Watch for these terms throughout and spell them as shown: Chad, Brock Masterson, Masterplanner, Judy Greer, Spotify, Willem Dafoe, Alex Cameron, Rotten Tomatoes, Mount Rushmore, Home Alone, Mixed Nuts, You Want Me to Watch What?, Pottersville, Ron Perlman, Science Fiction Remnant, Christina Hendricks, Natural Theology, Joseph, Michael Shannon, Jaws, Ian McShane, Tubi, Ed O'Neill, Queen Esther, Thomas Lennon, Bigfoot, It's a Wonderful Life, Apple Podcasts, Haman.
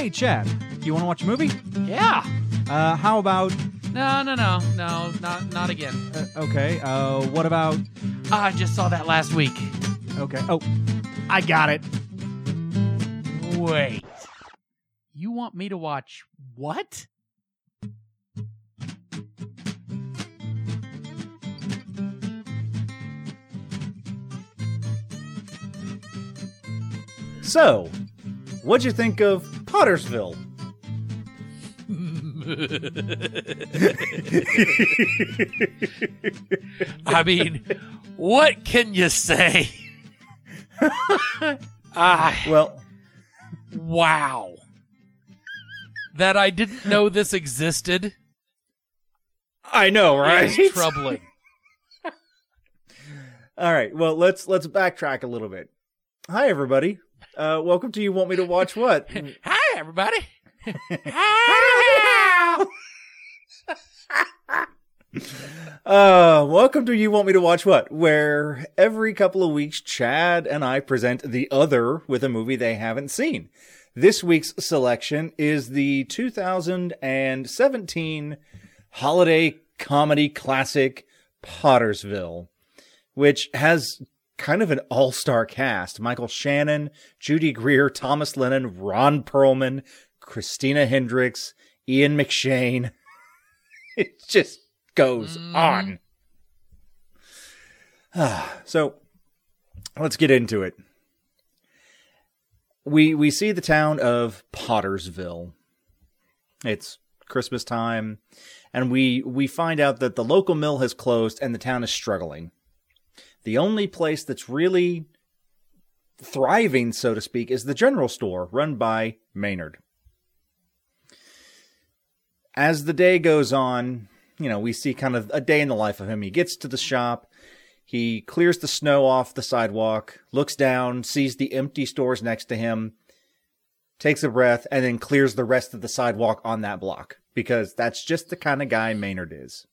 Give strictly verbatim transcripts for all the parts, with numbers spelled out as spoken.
hey, Chad, you want to watch a movie? Yeah. Uh, how about... No, no, no, no, not not again. Uh, okay, uh, what about... Oh, I just saw that last week. Okay, oh, I got it. Wait. You want me to watch what? So, what'd you think of Pottersville? I mean, what can you say? I, well, wow. That I didn't know this existed. I know, right? It's troubling. All right, well, let's let's backtrack a little bit. Hi, everybody. Uh, welcome to You Want Me to Watch What? Hi, everybody. Hi. uh, welcome to You Want Me to Watch What? Where every couple of weeks, Chad and I present the other with a movie they haven't seen. This week's selection is the two thousand seventeen holiday comedy classic Pottersville, which has... kind of an all-star cast. Michael Shannon, Judy Greer, Thomas Lennon, Ron Perlman, Christina Hendricks, Ian McShane. It just goes mm. on. Ah, so, let's get into it. We we see the town of Pottersville. It's Christmas time, and we we find out that the local mill has closed and the town is struggling. The only place that's really thriving, so to speak, is the general store run by Maynard. As the day goes on, you know, we see kind of a day in the life of him. He gets to the shop. He clears the snow off the sidewalk, looks down, sees the empty stores next to him, takes a breath, and then clears the rest of the sidewalk on that block. Because that's just the kind of guy Maynard is.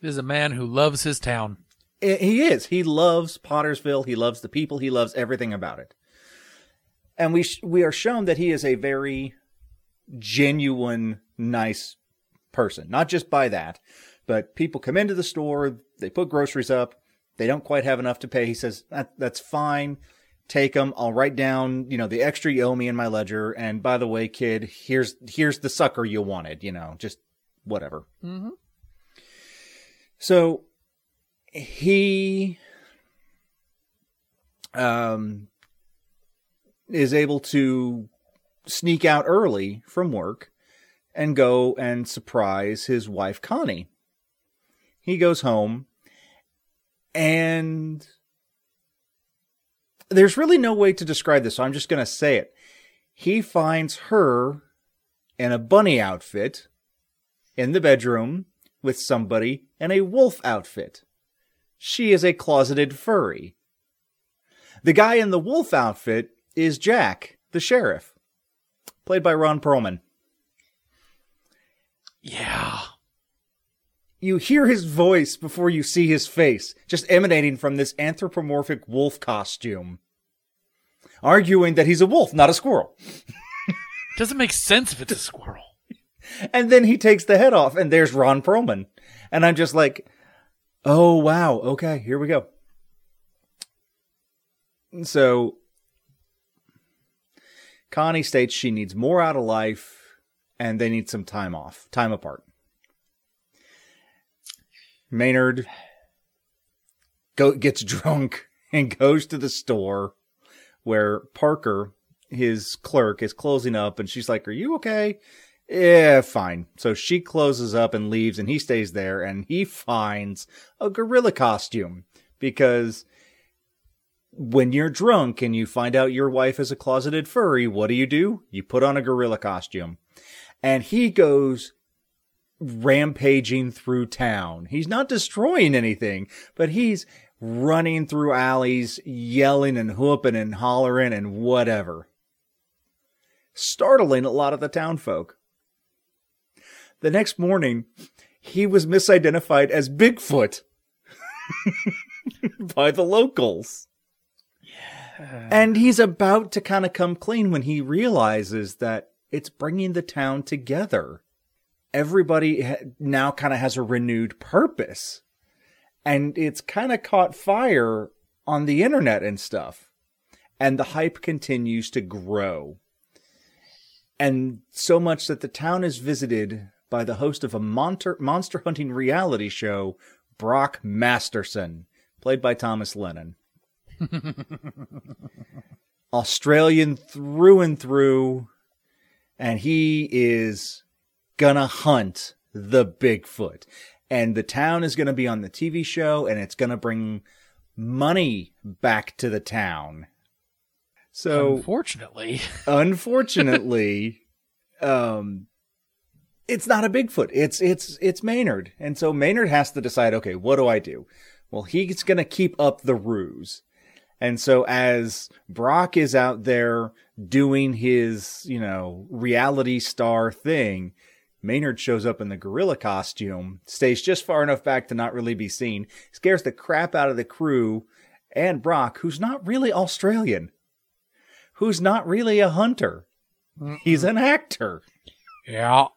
This is a man who loves his town. He is. He loves Pottersville. He loves the people. He loves everything about it. And we sh- we are shown that he is a very genuine, nice person. Not just by that, but people come into the store. They put groceries up. They don't quite have enough to pay. He says, that, that's fine. Take them. I'll write down, you know, the extra you owe me in my ledger. And by the way, kid, here's here's the sucker you wanted. You know, just whatever. Mm-hmm. So... He um, is able to sneak out early from work and go and surprise his wife, Connie. He goes home, and there's really no way to describe this, so I'm just going to say it. He finds her in a bunny outfit in the bedroom with somebody in a wolf outfit. She is a closeted furry. The guy in the wolf outfit is Jack, the sheriff, played by Ron Perlman. Yeah. You hear his voice before you see his face, just emanating from this anthropomorphic wolf costume, arguing that he's a wolf, not a squirrel. Doesn't make sense if it's a squirrel. And then he takes the head off, and there's Ron Perlman. And I'm just like... Oh, wow. Okay, here we go. So, Connie states she needs more out of life, and they need some time off, time apart. Maynard go, gets drunk and goes to the store where Parker, his clerk, is closing up, and she's like, are you okay? Yeah, fine. So she closes up and leaves, and he stays there, and he finds a gorilla costume. Because when you're drunk and you find out your wife is a closeted furry, what do you do? You put on a gorilla costume. And he goes rampaging through town. He's not destroying anything, but he's running through alleys, yelling and whooping and hollering and whatever. Startling a lot of the town folk. The next morning, he was misidentified as Bigfoot by the locals. Yeah. And he's about to kind of come clean when he realizes that It's bringing the town together. Everybody now kind of has a renewed purpose. And it's kind of caught fire on the internet and stuff. And the hype continues to grow. And so much that the town is visited by the host of a monster, monster hunting reality show, Brock Masterson, played by Thomas Lennon. Australian through and through. And he is gonna hunt the Bigfoot. And the town is gonna be on the T V show, and it's gonna bring money back to the town. So unfortunately, unfortunately, um, it's not a Bigfoot. It's, it's, it's Maynard. And so Maynard has to decide, okay, what do I do? Well, he's going to keep up the ruse. And so as Brock is out there doing his, you know, reality star thing, Maynard shows up in the gorilla costume, stays just far enough back to not really be seen, scares the crap out of the crew and Brock, who's not really Australian, who's not really a hunter. Mm-mm. He's an actor. Yeah.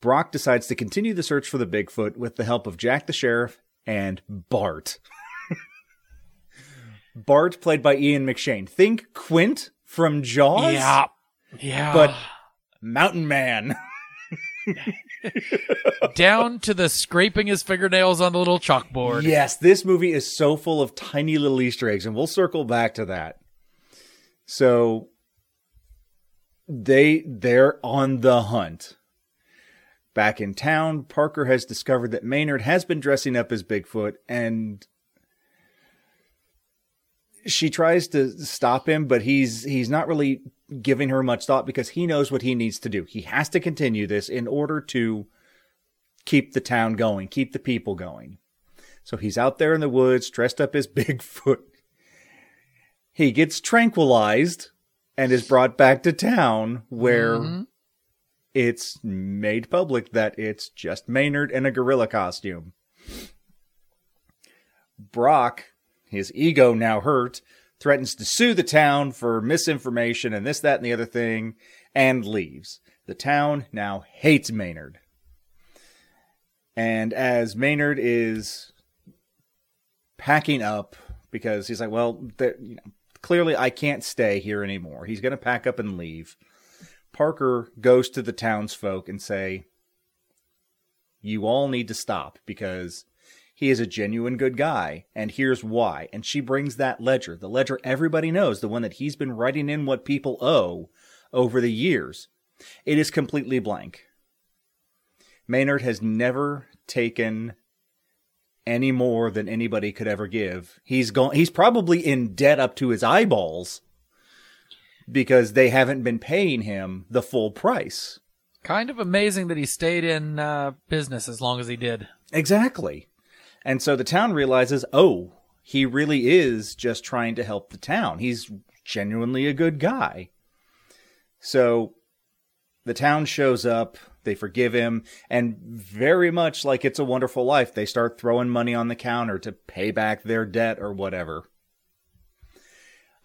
Brock decides to continue the search for the Bigfoot with the help of Jack the Sheriff and Bart. Bart, played by Ian McShane. Think Quint from Jaws? Yeah. Yeah. But Mountain Man. Down to the scraping his fingernails on the little chalkboard. Yes, this movie is so full of tiny little Easter eggs, and we'll circle back to that. So they, they're on the hunt. Back in town, Parker has discovered that Maynard has been dressing up as Bigfoot, and she tries to stop him, but he's he's not really giving her much thought because he knows what he needs to do. He has to continue this in order to keep the town going, keep the people going. So he's out there in the woods, dressed up as Bigfoot. He gets tranquilized and is brought back to town where... Mm-hmm. It's made public that it's just Maynard in a gorilla costume. Brock, his ego now hurt, threatens to sue the town for misinformation and this, that, and the other thing, and leaves. The town now hates Maynard. And as Maynard is packing up, because he's like, well, you know, clearly I can't stay here anymore. He's going to pack up and leave. Parker goes to the townsfolk and say, you all need to stop because he is a genuine good guy, and here's why. And she brings that ledger, the ledger everybody knows, the one that he's been writing in what people owe over the years. It is completely blank. Maynard has never taken any more than anybody could ever give. He's gone. He's probably in debt up to his eyeballs. Because they haven't been paying him the full price. Kind of amazing that he stayed in uh, business as long as he did. Exactly. And so the town realizes, oh, he really is just trying to help the town. He's genuinely a good guy. So the town shows up, they forgive him, and very much like It's a Wonderful Life, they start throwing money on the counter to pay back their debt or whatever.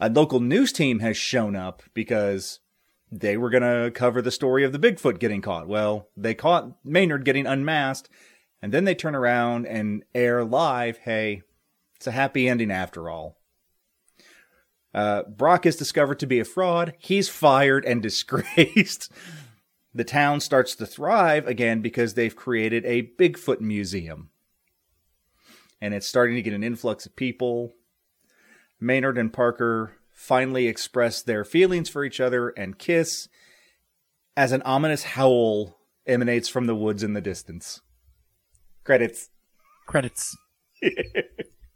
A local news team has shown up because they were going to cover the story of the Bigfoot getting caught. Well, they caught Maynard getting unmasked, and then they turn around and air live, hey, it's a happy ending after all. Uh, Brock is discovered to be a fraud. He's fired and disgraced. The town starts to thrive again because they've created a Bigfoot museum. And it's starting to get an influx of people. Maynard and Parker finally express their feelings for each other and kiss as an ominous howl emanates from the woods in the distance. Credits. Credits.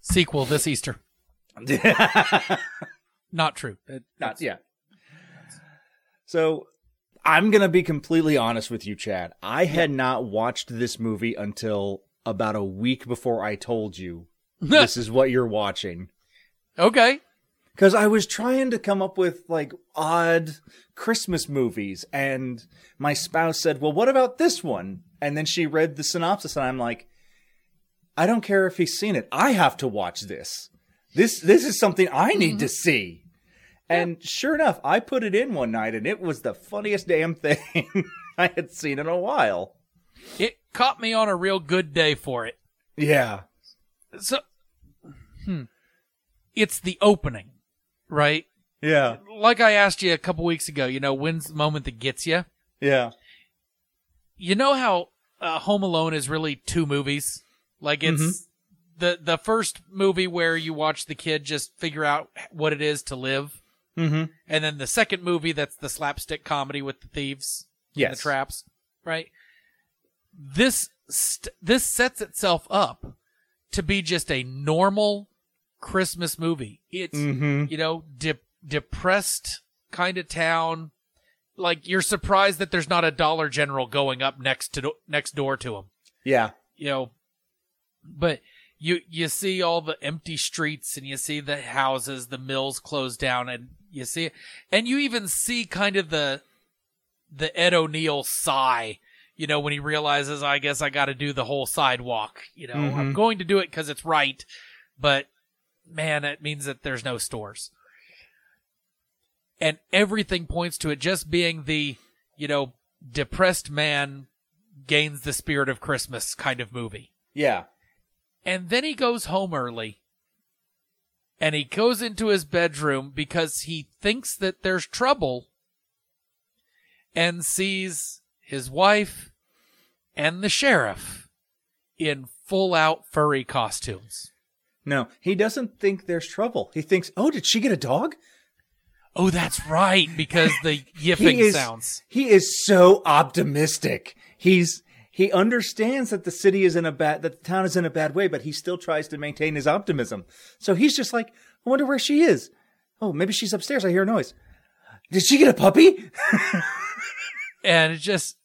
Sequel this Easter. Not true. It, Not, yeah. So I'm going to be completely honest with you, Chad. I had not watched this movie until about a week before I told you this is what you're watching. Okay. Because I was trying to come up with, like, odd Christmas movies, and my spouse said, well, what about this one? And then she read the synopsis, and I'm like, I don't care if he's seen it. I have to watch this. This this is something I need mm-hmm. to see. And sure enough, I put it in one night, and it was the funniest damn thing I had seen in a while. It caught me on a real good day for it. Yeah. So, hmm. It's the opening, right? Yeah. Like I asked you a couple weeks ago, you know, when's the moment that gets you? Yeah. You know how uh, Home Alone is really two movies? Like, it's... Mm-hmm. The the first movie where you watch the kid just figure out what it is to live. Mm-hmm. And then the second movie, that's the slapstick comedy with the thieves. Yes. And the traps, right? This st- this sets itself up to be just a normal Christmas movie. It's, mm-hmm. you know, de- depressed kind of town. Like, you're surprised that there's not a Dollar General going up next to do- next door to him. Yeah. You know, but... You you see all the empty streets, and you see the houses, the mills closed down, and you see, and you even see kind of the the Ed O'Neill sigh, you know, when he realizes, I guess I got to do the whole sidewalk, you know, mm-hmm. I'm going to do it because it's right, but man, it means that there's no stores, and everything points to it just being the, you know, depressed man gains the spirit of Christmas kind of movie. Yeah. And then he goes home early, and he goes into his bedroom because he thinks that there's trouble, and sees his wife and the sheriff in full-out furry costumes. No, he doesn't think there's trouble. He thinks, oh, did she get a dog? Oh, that's right, because the yipping he is, sounds. He is so optimistic. He's... He understands that the city is in a bad, that the town is in a bad way, but he still tries to maintain his optimism. So he's just like, I wonder where she is. Oh, maybe she's upstairs. I hear a noise. Did she get a puppy? And it just,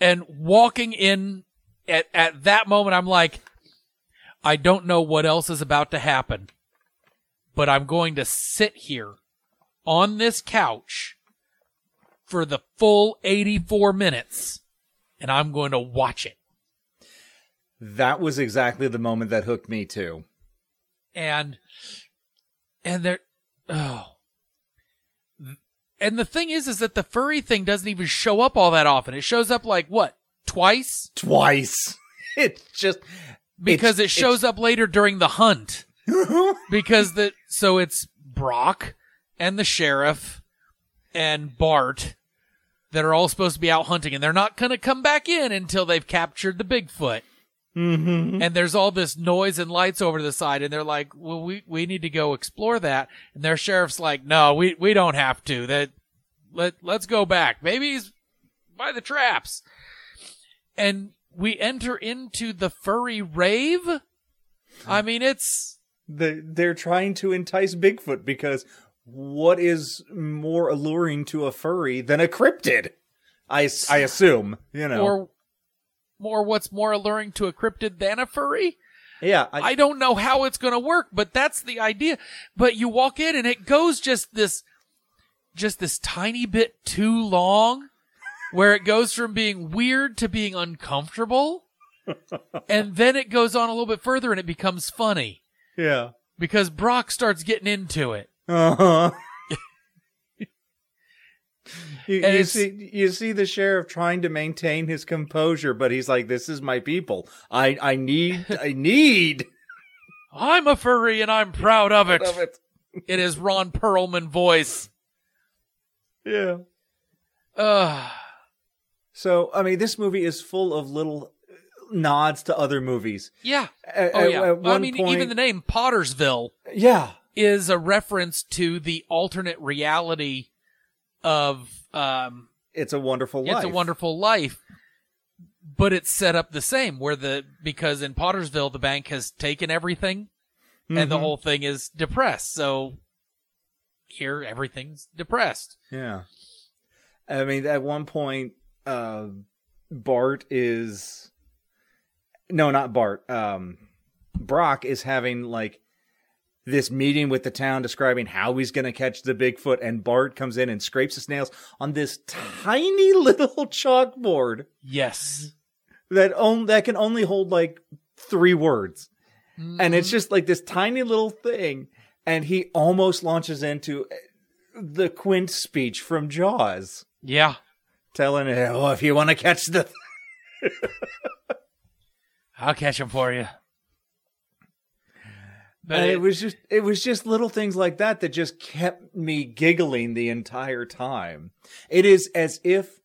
and walking in at, at that moment, I'm like, I don't know what else is about to happen, but I'm going to sit here on this couch for the full eighty-four minutes. And I'm going to watch it. That was exactly the moment that hooked me too. And, and there, oh. And the thing is, is that the furry thing doesn't even show up all that often. It shows up like what? Twice? Twice. It's just. Because it's, it shows it's... up later during the hunt. Because the, so it's Brock and the sheriff and Bart that are all supposed to be out hunting, and they're not going to come back in until they've captured the Bigfoot. Mm-hmm. And there's all this noise and lights over to the side, and they're like, well, we, we need to go explore that. And their sheriff's like, no, we, we don't have to. That let, let's go back. Maybe he's by the traps. And we enter into the furry rave. I mean, it's... The, they're trying to entice Bigfoot because... What is more alluring to a furry than a cryptid? I, I assume, you know. Or, or what's more alluring to a cryptid than a furry? Yeah. I, I don't know how it's going to work, but that's the idea. But you walk in and it goes just this, just this tiny bit too long, where it goes from being weird to being uncomfortable. And then it goes on a little bit further and it becomes funny. Yeah. Because Brock starts getting into it. Uh-huh. you, you see you see the sheriff trying to maintain his composure, but he's like, this is my people. I, I need I need I'm a furry and I'm proud of it. Proud of it. It is Ron Perlman voice. Yeah. Uh so I mean, this movie is full of little nods to other movies. Yeah. At, oh yeah. At, at I mean point, even the name Pottersville. Yeah. Is a reference to the alternate reality of um, It's a Wonderful Life. It's a Wonderful Life, but it's set up the same where the because in Pottersville the bank has taken everything, mm-hmm. and the whole thing is depressed. So here everything's depressed. Yeah, I mean at one point uh, Bart is no, not Bart. Um, Brock is having like. This meeting with the town describing how he's going to catch the Bigfoot, and Bart comes in and scrapes his nails on this tiny little chalkboard. Yes. That on, that can only hold like three words. Mm-hmm. And it's just like this tiny little thing. And he almost launches into the Quint speech from Jaws. Yeah. Telling her, oh, if you want to catch the... I'll catch him for you. But and it, it was just it was just little things like that that just kept me giggling the entire time. It is as if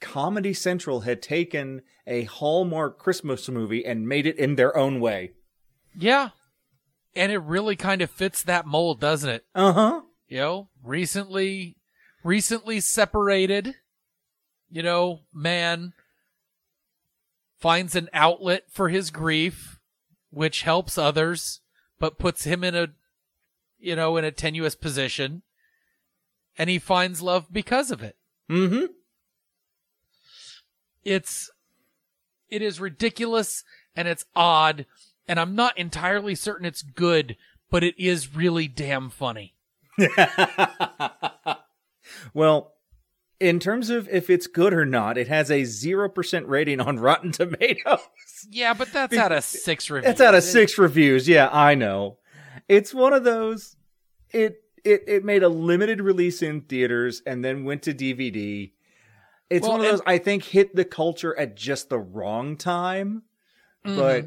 Comedy Central had taken a Hallmark Christmas movie and made it in their own way. Yeah. And it really kind of fits that mold, doesn't it? Uh-huh. You know, recently recently separated, you know, man finds an outlet for his grief, which helps others, but puts him in a, you know, in a tenuous position, and he finds love because of it. Mm-hmm. It's, it is ridiculous, and it's odd, and I'm not entirely certain it's good, but it is really damn funny. Well, in terms of if it's good or not, it has a zero percent rating on Rotten Tomatoes. Yeah, but that's out of six reviews. That's out of six reviews. Yeah, I know. It's one of those, it it it made a limited release in theaters and then went to D V D. It's well, one of those, I think, hit the culture at just the wrong time. Mm-hmm. But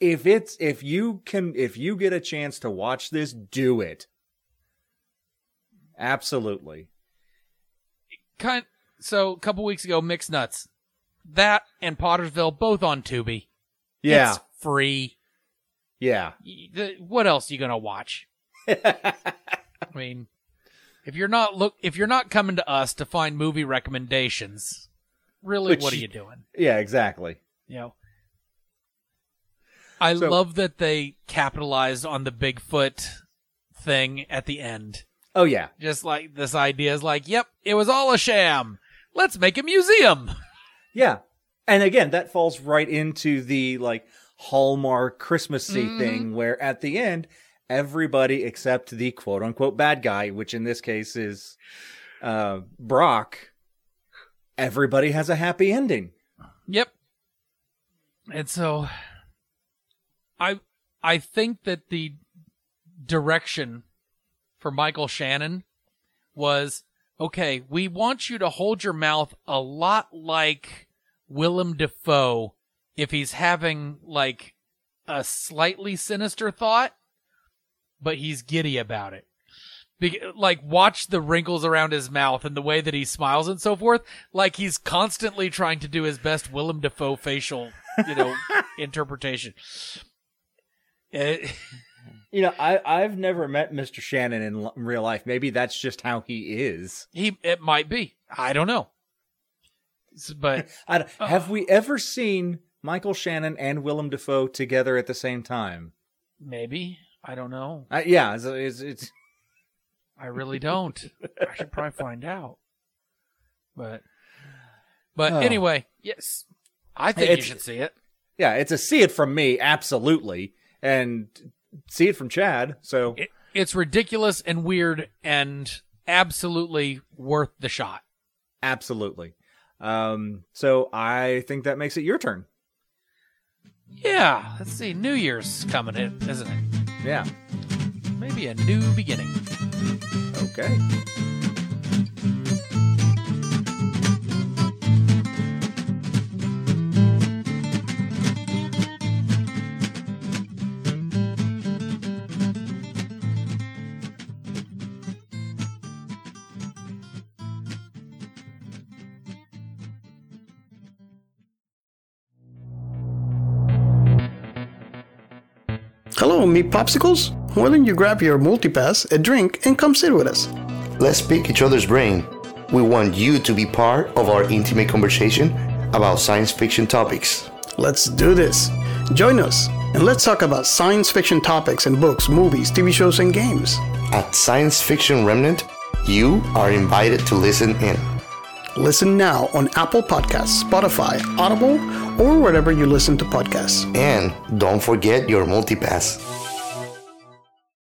if it's, if you can, if you get a chance to watch this, do it. Absolutely. Kind so a couple weeks ago, Mixed Nuts, that and Pottersville both on Tubi. Yeah, it's free. Yeah. What else are you gonna watch? I mean, if you're not look, if you're not coming to us to find movie recommendations, really, Which, what are you doing? Yeah, exactly. You know, I so, love that they capitalized on the Bigfoot thing at the end. Oh, yeah. Just like this idea is like, yep, it was all a sham. Let's make a museum. Yeah. And again, that falls right into the like Hallmark Christmassy mm-hmm. thing where at the end, everybody except the quote unquote bad guy, which in this case is uh, Brock, everybody has a happy ending. Yep. And so I I think that the direction for Michael Shannon was, okay, we want you to hold your mouth a lot like Willem Dafoe if he's having like a slightly sinister thought, but he's giddy about it. Be- like watch the wrinkles around his mouth and the way that he smiles and so forth. Like he's constantly trying to do his best Willem Dafoe facial, you know, interpretation. It- You know, I, I've never met Mister Shannon in l- real life. Maybe that's just how he is. He It might be. I don't know. But I don't, uh, have we ever seen Michael Shannon and Willem Dafoe together at the same time? Maybe. I don't know. Uh, yeah. It's, it's, it's... I really don't. I should probably find out. But but oh. anyway, yes. I think it's, you should see it. Yeah, it's a see it from me, absolutely. And... see it from Chad, so... It, it's ridiculous and weird and absolutely worth the shot. Absolutely. Um, so I think that makes it your turn. Yeah. Let's see. New Year's coming in, isn't it? Yeah. Maybe a new beginning. Okay. Hello, me popsicles. Why don't you grab your multipass, a drink, and come sit with us? Let's pick each other's brain. We want you to be part of our intimate conversation about science fiction topics. Let's do this. Join us, and let's talk about science fiction topics in books, movies, T V shows, and games. At Science Fiction Remnant, you are invited to listen in. Listen now on Apple Podcasts, Spotify, Audible, or wherever you listen to podcasts. And don't forget your multipass.